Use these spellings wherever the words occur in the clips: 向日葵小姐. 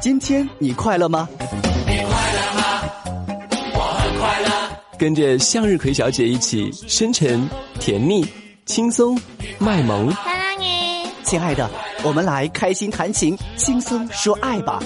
今天你快乐吗？你快乐吗？我很快乐。跟着向日葵小姐一起深沉、甜蜜、轻松、卖萌。亲爱的，我们来开心弹琴，轻松说爱吧。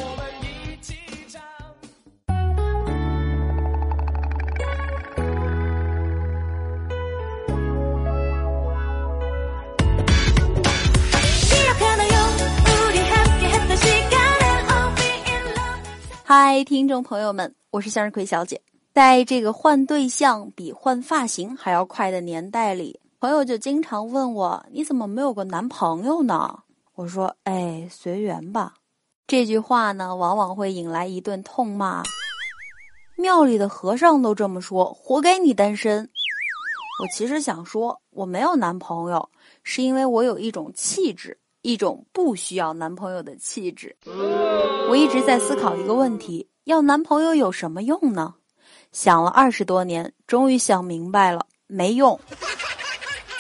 嗨，听众朋友们，我是向日葵小姐。在这个换对象比换发型还要快的年代里，朋友就经常问我，你怎么没有个男朋友呢？我说，随缘吧。这句话呢，往往会引来一顿痛骂。庙里的和尚都这么说，活该你单身。我其实想说，我没有男朋友，是因为我有一种气质，一种不需要男朋友的气质。我一直在思考一个问题，要男朋友有什么用呢？想了20多年，终于想明白了，没用。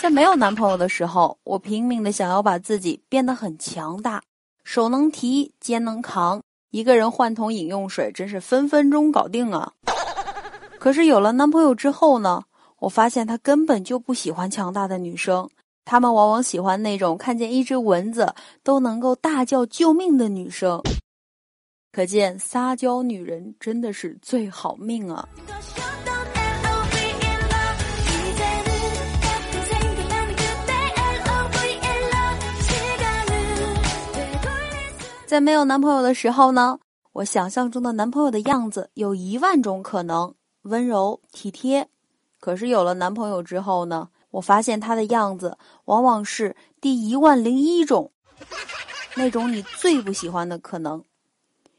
在没有男朋友的时候，我拼命的想要把自己变得很强大，手能提，肩能扛，一个人换桶饮用水真是分分钟搞定啊。可是有了男朋友之后呢，我发现他根本就不喜欢强大的女生，他们往往喜欢那种看见一只蚊子都能够大叫救命的女生。可见撒娇女人真的是最好命啊。在没有男朋友的时候呢，我想象中的男朋友的样子有10000种可能，温柔体贴。可是有了男朋友之后呢，我发现他的样子往往是第10001种，那种你最不喜欢的可能。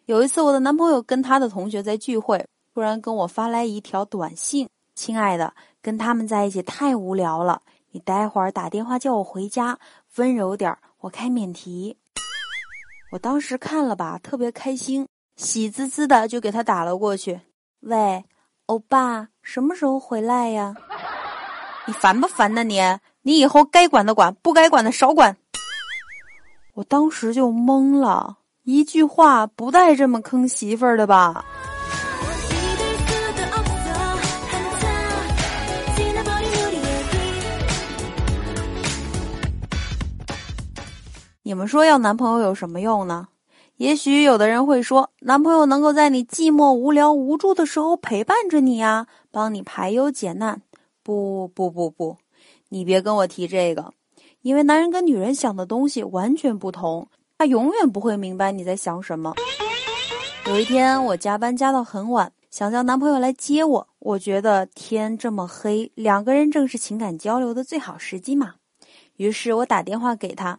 有一次，我的男朋友跟他的同学在聚会，突然跟我发来一条短信，亲爱的，跟他们在一起太无聊了，你待会儿打电话叫我回家，温柔点，我开免提。我当时看了吧，特别开心，喜滋滋的就给他打了过去，喂，欧巴，什么时候回来呀？你烦不烦呢你？你以后该管的管，不该管的少管。我当时就懵了，一句话不带这么坑媳妇儿的吧。你们说要男朋友有什么用呢？也许有的人会说，男朋友能够在你寂寞无聊无助的时候陪伴着你啊，帮你排忧解难。不，你别跟我提这个，因为男人跟女人想的东西完全不同，他永远不会明白你在想什么。有一天我加班加到很晚，想叫男朋友来接我，我觉得天这么黑，2个人正是情感交流的最好时机嘛。于是我打电话给他，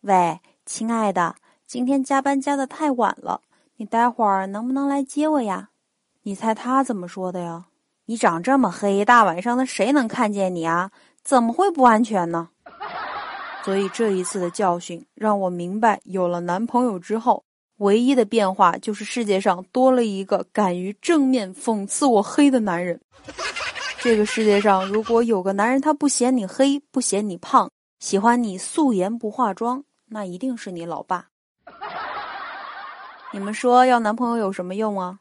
喂，亲爱的，今天加班加的太晚了，你待会儿能不能来接我呀？你猜他怎么说的呀？你长这么黑，大晚上的谁能看见你啊？怎么会不安全呢？所以这一次的教训让我明白，有了男朋友之后，唯一的变化就是世界上多了一个敢于正面讽刺我黑的男人。这个世界上如果有个男人，他不嫌你黑，不嫌你胖，喜欢你素颜不化妆，那一定是你老爸。你们说要男朋友有什么用啊？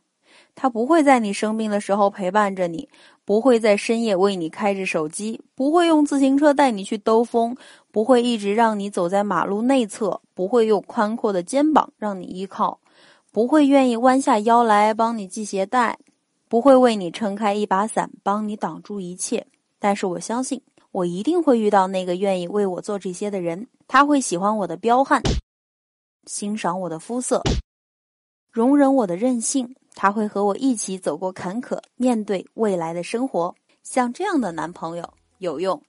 他不会在你生病的时候陪伴着你，不会在深夜为你开着手机，不会用自行车带你去兜风，不会一直让你走在马路内侧，不会用宽阔的肩膀让你依靠，不会愿意弯下腰来帮你系鞋带，不会为你撑开一把伞，帮你挡住一切。但是我相信，我一定会遇到那个愿意为我做这些的人，他会喜欢我的彪悍，欣赏我的肤色，容忍我的任性，他会和我一起走过坎坷，面对未来的生活。像这样的男朋友有用。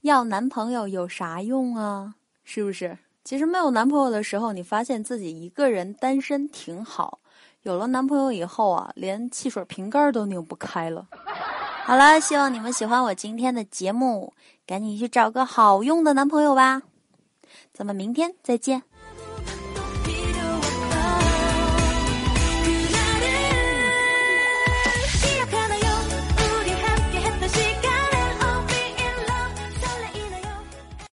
要男朋友有啥用啊？是不是？其实没有男朋友的时候，你发现自己一个人单身挺好，有了男朋友以后啊，连汽水瓶盖都拧不开了。好了，希望你们喜欢我今天的节目，赶紧去找个好用的男朋友吧。咱们明天再见。